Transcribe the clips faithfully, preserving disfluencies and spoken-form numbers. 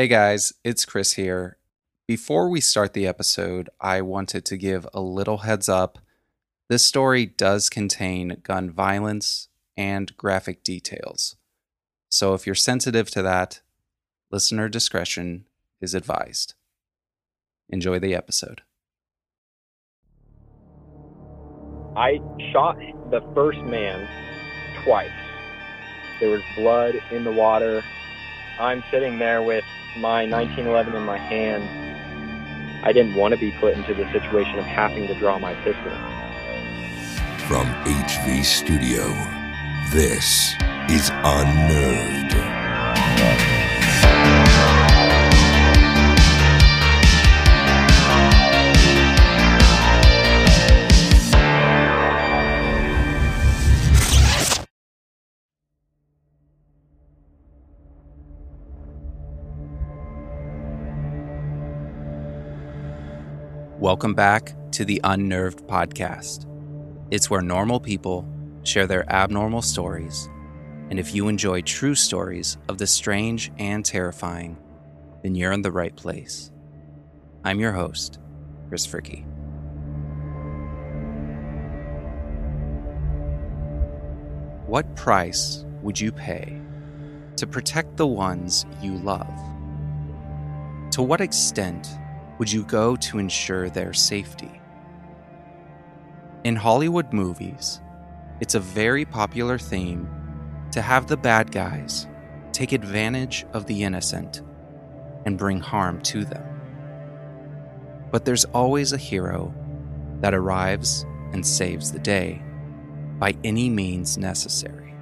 Hey guys, it's Chris here. Before we start the episode, I wanted to give a little heads up. This story does contain gun violence and graphic details. So if you're sensitive to that, listener discretion is advised. Enjoy the episode. I shot the first man twice. There was blood in the water. I'm sitting there with my nineteen eleven in my hand. I didn't want to be put into the situation of having to draw my pistol. From H V Studio, this is Unnerved. Welcome back to the Unnerved podcast. It's where normal people share their abnormal stories, and if you enjoy true stories of the strange and terrifying, then you're in the right place. I'm your host, Chris Fricke. What price would you pay to protect the ones you love? To what extent would you go to ensure their safety? In Hollywood movies, it's a very popular theme to have the bad guys take advantage of the innocent and bring harm to them. But there's always a hero that arrives and saves the day by any means necessary.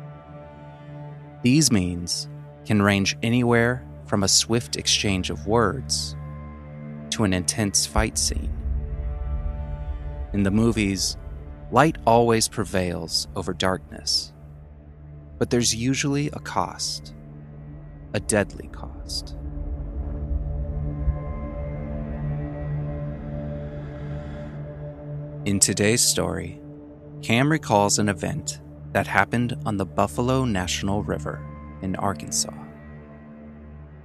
These means can range anywhere from a swift exchange of words to an intense fight scene. In the movies, light always prevails over darkness, but there's usually a cost, a deadly cost. In today's story, Cam recalls an event that happened on the Buffalo National River in Arkansas.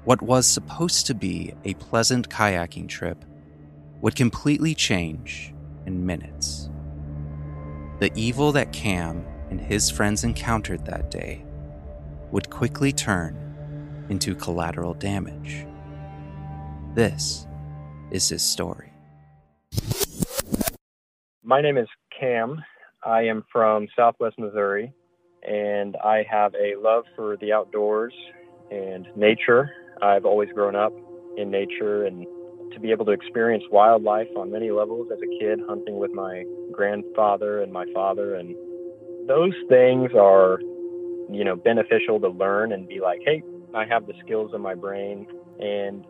What was supposed to be a pleasant kayaking trip would completely change in minutes. The evil that Cam and his friends encountered that day would quickly turn into collateral damage. This is his story. My name is Cam. I am from Southwest Missouri, and I have a love for the outdoors and nature. I've always grown up in nature, and to be able to experience wildlife on many levels as a kid, hunting with my grandfather and my father, and those things are, you know, beneficial to learn and be like, hey, I have the skills in my brain, and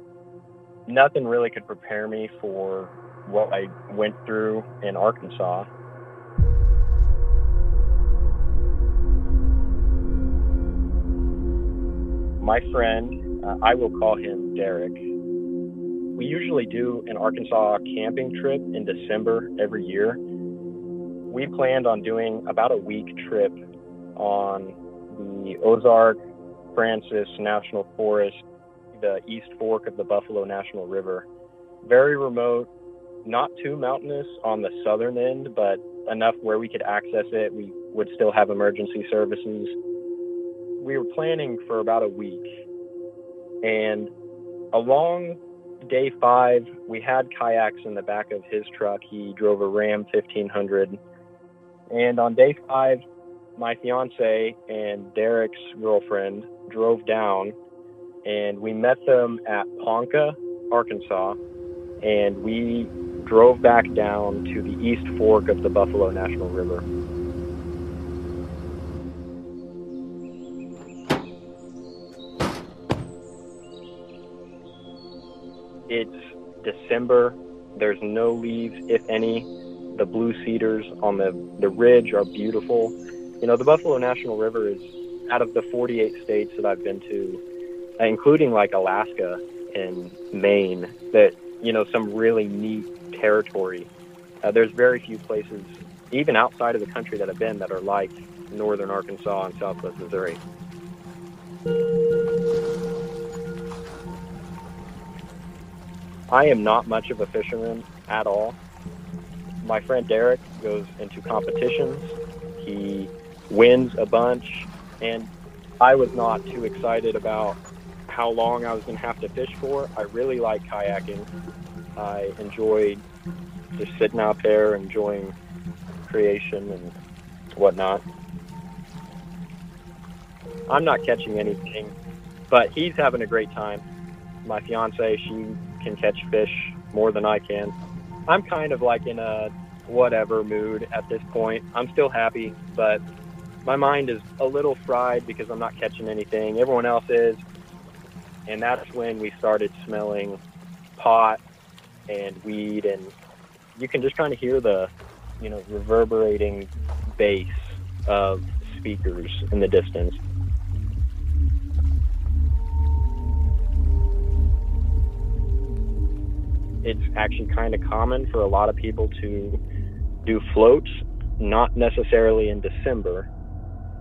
nothing really could prepare me for what I went through in Arkansas. My friend, Uh, I will call him Derek. We usually do an Arkansas camping trip in December every year. We planned on doing about a week trip on the Ozark Francis National Forest, the East Fork of the Buffalo National River. Very remote, not too mountainous on the southern end, but enough where we could access it. We would still have emergency services. We were planning for about a week. And along day five, we had kayaks in the back of his truck. He drove a Ram fifteen hundred. And on day five, my fiance and Derek's girlfriend drove down, and we met them at Ponca, Arkansas. And we drove back down to the East Fork of the Buffalo National River. It's December, there's no leaves, if any. The blue cedars on the, the ridge are beautiful. You know, the Buffalo National River is, out of the forty-eight states that I've been to, including like Alaska and Maine, that, you know, some really neat territory. Uh, there's very few places, even outside of the country that I've been, that are like northern Arkansas and southwest Missouri. I am not much of a fisherman at all. My friend Derek goes into competitions. He wins a bunch, and I was not too excited about how long I was going to have to fish for. I really like kayaking. I enjoy just sitting out there, enjoying creation and whatnot. I'm not catching anything, but he's having a great time. My fiance, she can catch fish more than I can. I'm kind of like in a whatever mood at this point. I'm still happy, but my mind is a little fried because I'm not catching anything. Everyone else is. And that's when we started smelling pot and weed, and you can just kind of hear the, you know, reverberating bass of speakers in the distance. It's actually kind of common for a lot of people to do floats, not necessarily in December.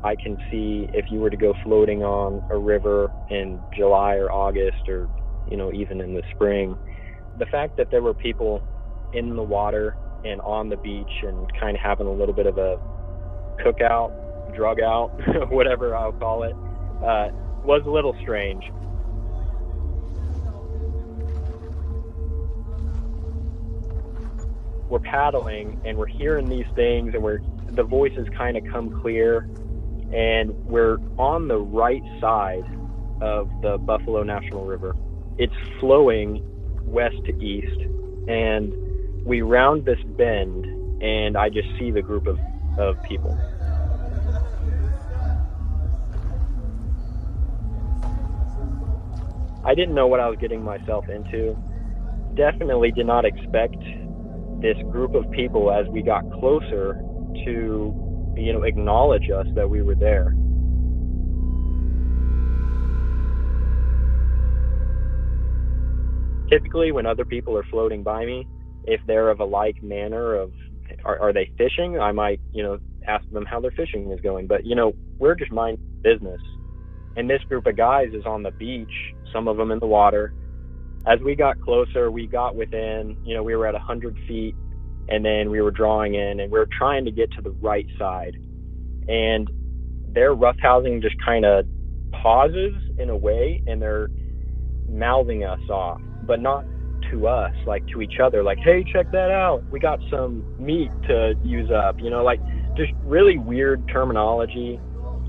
I can see if you were to go floating on a river in July or August, or, you know, even in the spring, the fact that there were people in the water and on the beach and kind of having a little bit of a cookout, drug out, whatever I'll call it, uh, was a little strange. We're paddling and we're hearing these things, and we're the voices kind of come clear, and we're on the right side of the Buffalo National River. It's flowing west to east, and we round this bend, and I just see the group of, of people. I didn't know what I was getting myself into. Definitely did not expect this group of people, as we got closer, to, you know, acknowledge us that we were there. Typically, when other people are floating by me, if they're of a like manner of, are, are they fishing? I might, you know, ask them how their fishing is going. But, you know, we're just minding business. And this group of guys is on the beach, some of them in the water. As we got closer, we got within, you know, we were at one hundred feet, and then we were drawing in, and we were trying to get to the right side. And their roughhousing just kind of pauses in a way, and they're mouthing us off, but not to us, like to each other, like, hey, check that out. We got some meat to use up, you know, like just really weird terminology.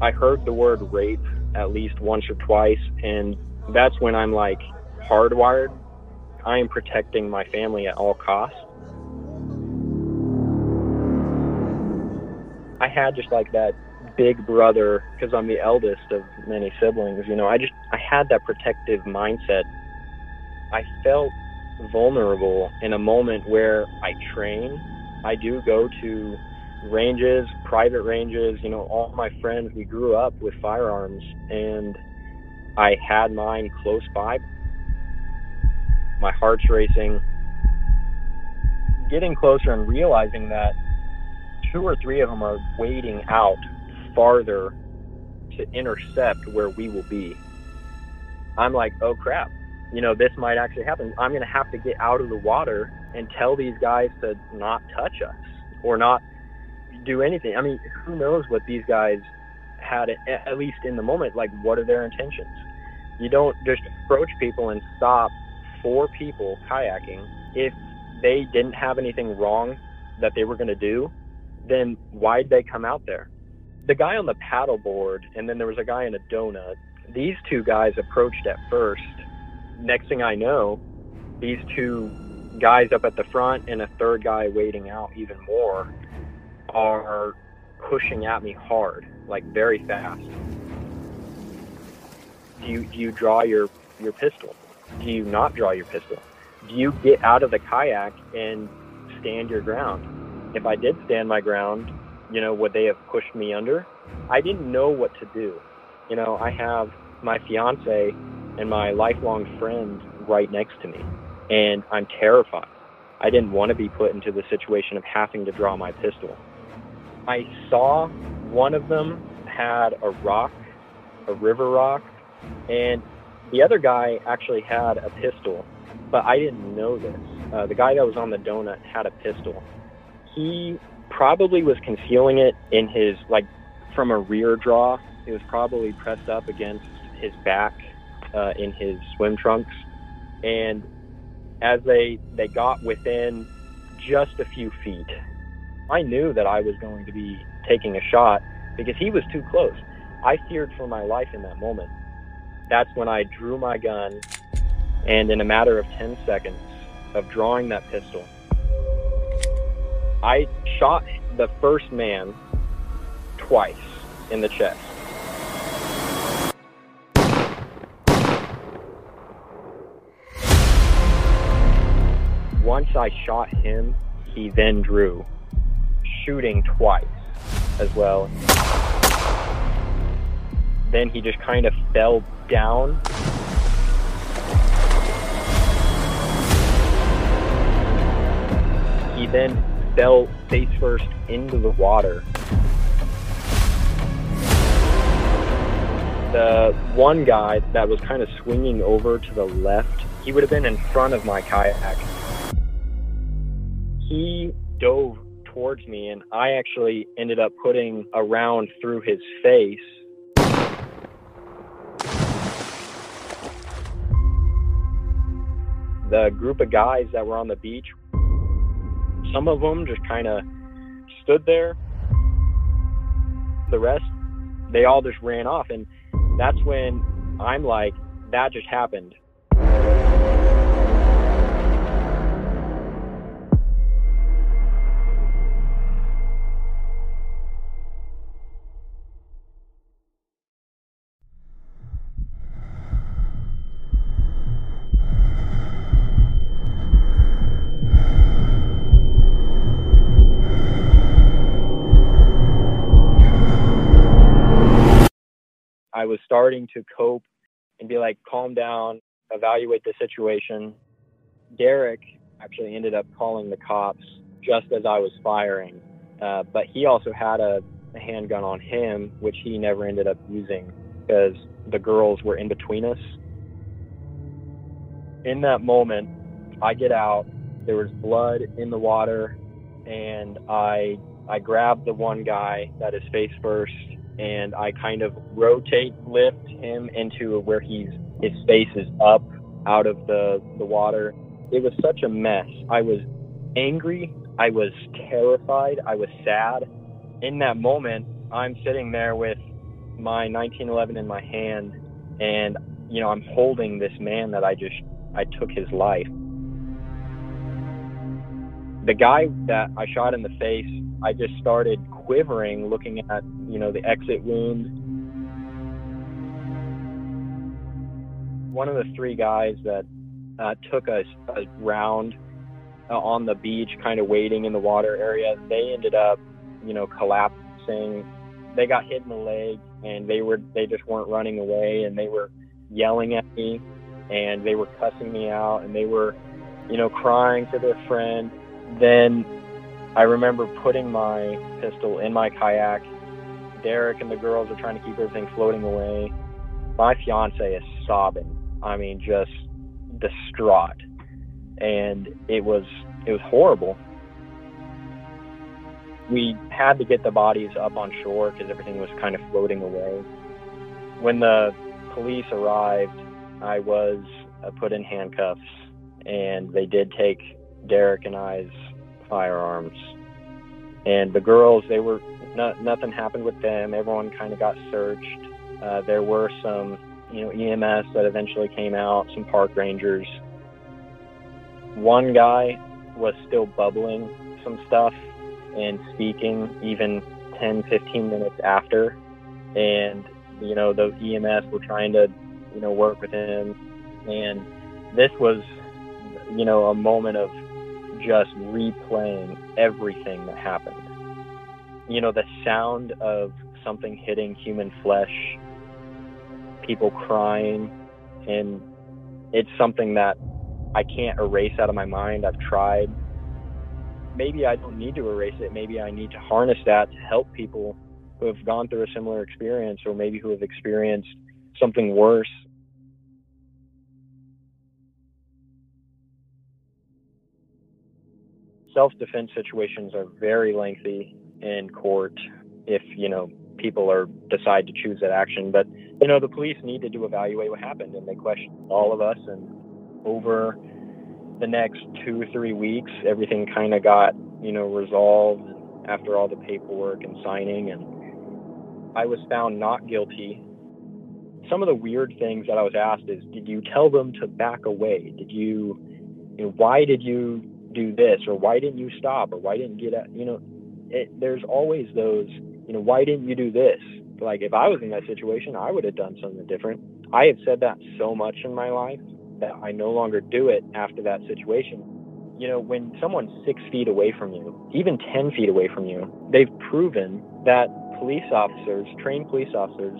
I heard the word rape at least once or twice, and that's when I'm like, hardwired. I am protecting my family at all costs. I had just like that big brother, because I'm the eldest of many siblings, you know, I just, I had that protective mindset. I felt vulnerable in a moment where I train. I do go to ranges, private ranges, you know, all my friends, we grew up with firearms, and I had mine close by. My heart's racing. Getting closer and realizing that two or three of them are wading out farther to intercept where we will be. I'm like, oh crap, you know, this might actually happen. I'm gonna have to get out of the water and tell these guys to not touch us or not do anything. I mean, who knows what these guys had, at least in the moment, like what are their intentions? You don't just approach people and stop four people kayaking. If they didn't have anything wrong that they were going to do, then why'd they come out there? The guy on the paddleboard, and then there was a guy in a donut. These two guys approached at first. Next thing I know, these two guys up at the front and a third guy wading out even more are pushing at me hard, like very fast. Do you, do you draw your, your pistol? Do you not draw your pistol? Do you get out of the kayak and stand your ground? If I did stand my ground, you know, would they have pushed me under? I didn't know what to do. You know, I have my fiance and my lifelong friend right next to me, and I'm terrified. I didn't want to be put into the situation of having to draw my pistol. I saw one of them had a rock, a river rock, and The other guy actually had a pistol, but I didn't know this. Uh, the guy that was on the donut had a pistol. He probably was concealing it in his, like, from a rear draw. It was probably pressed up against his back uh, in his swim trunks. And as they, they got within just a few feet, I knew that I was going to be taking a shot because he was too close. I feared for my life in that moment. That's when I drew my gun, and in a matter of ten seconds of drawing that pistol, I shot the first man twice in the chest. Once I shot him, he then drew, shooting twice as well. Then he just kind of fell down. He then fell face first into the water. The one guy that was kind of swinging over to the left, he would have been in front of my kayak. He dove towards me, and I actually ended up putting a round through his face. The group of guys that were on the beach, some of them just kind of stood there. The rest, they all just ran off. And that's when I'm like, that just happened. I was starting to cope and be like, calm down, evaluate the situation. Derek actually ended up calling the cops just as I was firing. Uh, but he also had a, a handgun on him, which he never ended up using because the girls were in between us. In that moment, I get out. There was blood in the water. And I, I grabbed the one guy that is face first, and I kind of rotate, lift him into where he's, his face is up out of the, the water. It was such a mess. I was angry. I was terrified. I was sad. In that moment, I'm sitting there with my nineteen eleven in my hand, and, you know, I'm holding this man that I just, I took his life. The guy that I shot in the face, I just started quivering, looking at, you know, the exit wound. One of the three guys that uh, took a, a round uh, on the beach, kind of waiting in the water area, they ended up, you know, collapsing. They got hit in the leg, and they were, they just weren't running away, and they were yelling at me, and they were cussing me out, and they were, you know, crying to their friend. Then I remember putting my pistol in my kayak. Derek and the girls are trying to keep everything floating away. My fiance is sobbing. I mean, just distraught. And it was, it was horrible. We had to get the bodies up on shore because everything was kind of floating away. When the police arrived, I was put in handcuffs, and they did take Derek and I's firearms. And the girls, they were, no, nothing happened with them. Everyone kind of got searched. Uh, there were some, you know, E M S that eventually came out, some park rangers. One guy was still bubbling some stuff and speaking even ten, fifteen minutes after. And, you know, the E M S were trying to, you know, work with him. And this was, you know, a moment of just replaying everything that happened. You know, the sound of something hitting human flesh, people crying, and it's something that I can't erase out of my mind. I've tried. Maybe I don't need to erase it. Maybe I need to harness that to help people who have gone through a similar experience, or maybe who have experienced something worse. self-defense situations are very lengthy in court if, you know, people are decide to choose that action. But, you know, the police needed to evaluate what happened, and they questioned all of us. And over the next two or three weeks, everything kind of got, you know, resolved after all the paperwork and signing. And I was found not guilty. Some of the weird things that I was asked is, did you tell them to back away? Did you, you know, why did you do this? Or why didn't you stop? Or why didn't you get out? You know, it, there's always those, you know, why didn't you do this? Like, if I was in that situation, I would have done something different. I have said that so much in my life that I no longer do it after that situation. You know, when someone's six feet away from you, even ten feet away from you, they've proven that police officers, trained police officers,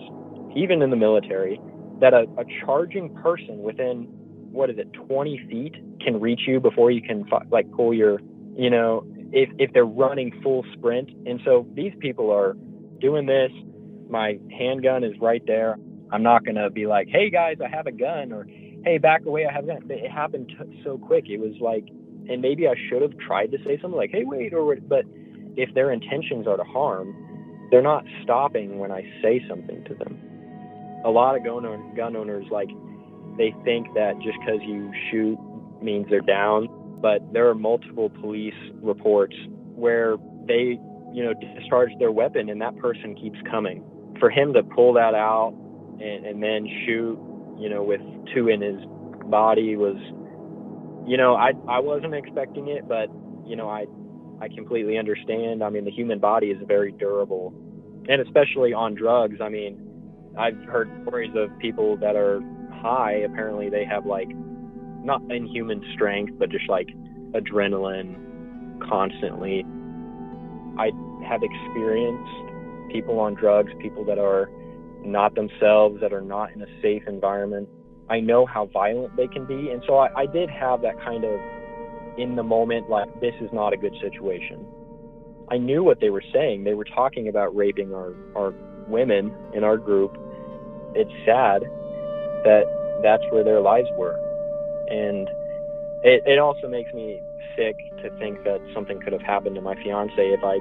even in the military, that a, a charging person within, what is it, twenty feet can reach you before you can, like, pull your, you know, if, if they're running full sprint. And so these people are doing this. My handgun is right there. I'm not going to be like, hey, guys, I have a gun, or hey, back away, I have a gun. It happened so quick. It was like, and maybe I should have tried to say something like, hey, wait, or but if their intentions are to harm, they're not stopping when I say something to them. A lot of gun owners, like, they think that just because you shoot means they're down, but there are multiple police reports where they, you know, discharge their weapon and that person keeps coming. For him to pull that out and, and then shoot, you know, with two in his body was, you know, I I wasn't expecting it, but, you know, I I completely understand. I mean, the human body is very durable, and especially on drugs. I mean, I've heard stories of people that are high. Apparently they have, like, not inhuman strength, but just like adrenaline constantly. I have experienced people on drugs, people that are not themselves, that are not in a safe environment. I know how violent they can be. And so I, I did have that kind of in the moment, like, this is not a good situation. I knew what they were saying. They were talking about raping our, our women in our group. It's sad that that's where their lives were. And it, it also makes me sick to think that something could have happened to my fiance if I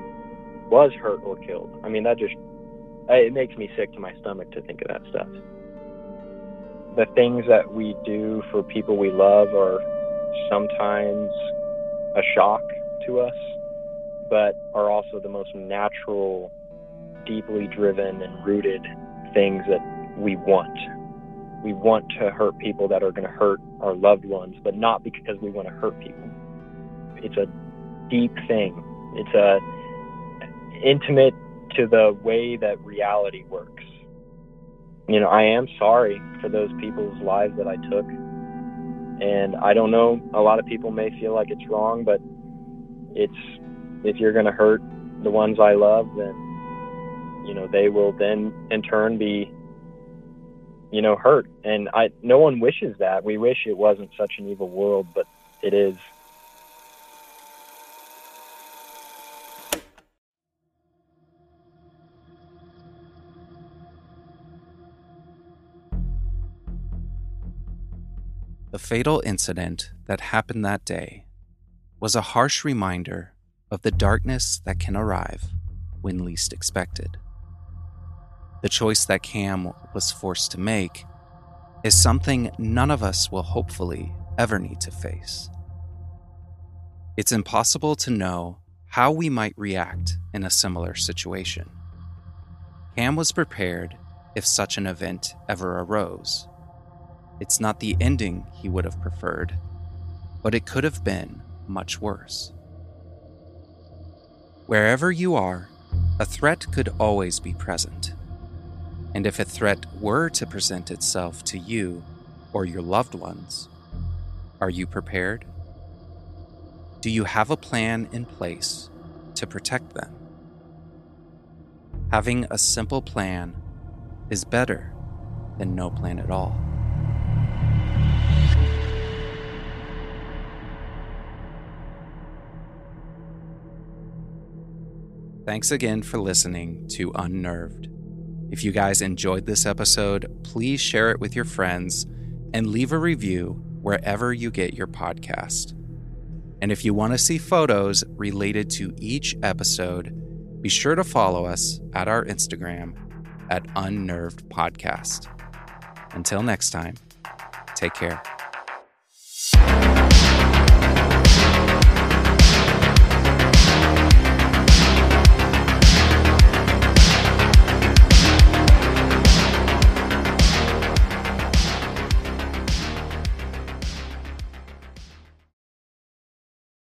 was hurt or killed. I mean, that just, it makes me sick to my stomach to think of that stuff. The things that we do for people we love are sometimes a shock to us, but are also the most natural, deeply driven and rooted things that we want. We want to hurt people that are going to hurt our loved ones, but not because we want to hurt people. It's a deep thing. It's a intimate to the way that reality works. You know, I am sorry for those people's lives that I took. And I don't know, a lot of people may feel like it's wrong, but it's, if you're going to hurt the ones I love, then, you know, they will then in turn be, you know, hurt. And I, no one wishes that. We wish it wasn't such an evil world, but it is. The fatal incident that happened that day was a harsh reminder of the darkness that can arrive when least expected. The choice that Cam was forced to make is something none of us will hopefully ever need to face. It's impossible to know how we might react in a similar situation. Cam was prepared if such an event ever arose. It's not the ending he would have preferred, but it could have been much worse. Wherever you are, a threat could always be present. And if a threat were to present itself to you or your loved ones, are you prepared? Do you have a plan in place to protect them? Having a simple plan is better than no plan at all. Thanks again for listening to Unnerved. If you guys enjoyed this episode, please share it with your friends and leave a review wherever you get your podcast. And if you want to see photos related to each episode, be sure to follow us at our Instagram at Unnerved Podcast. Until next time, take care.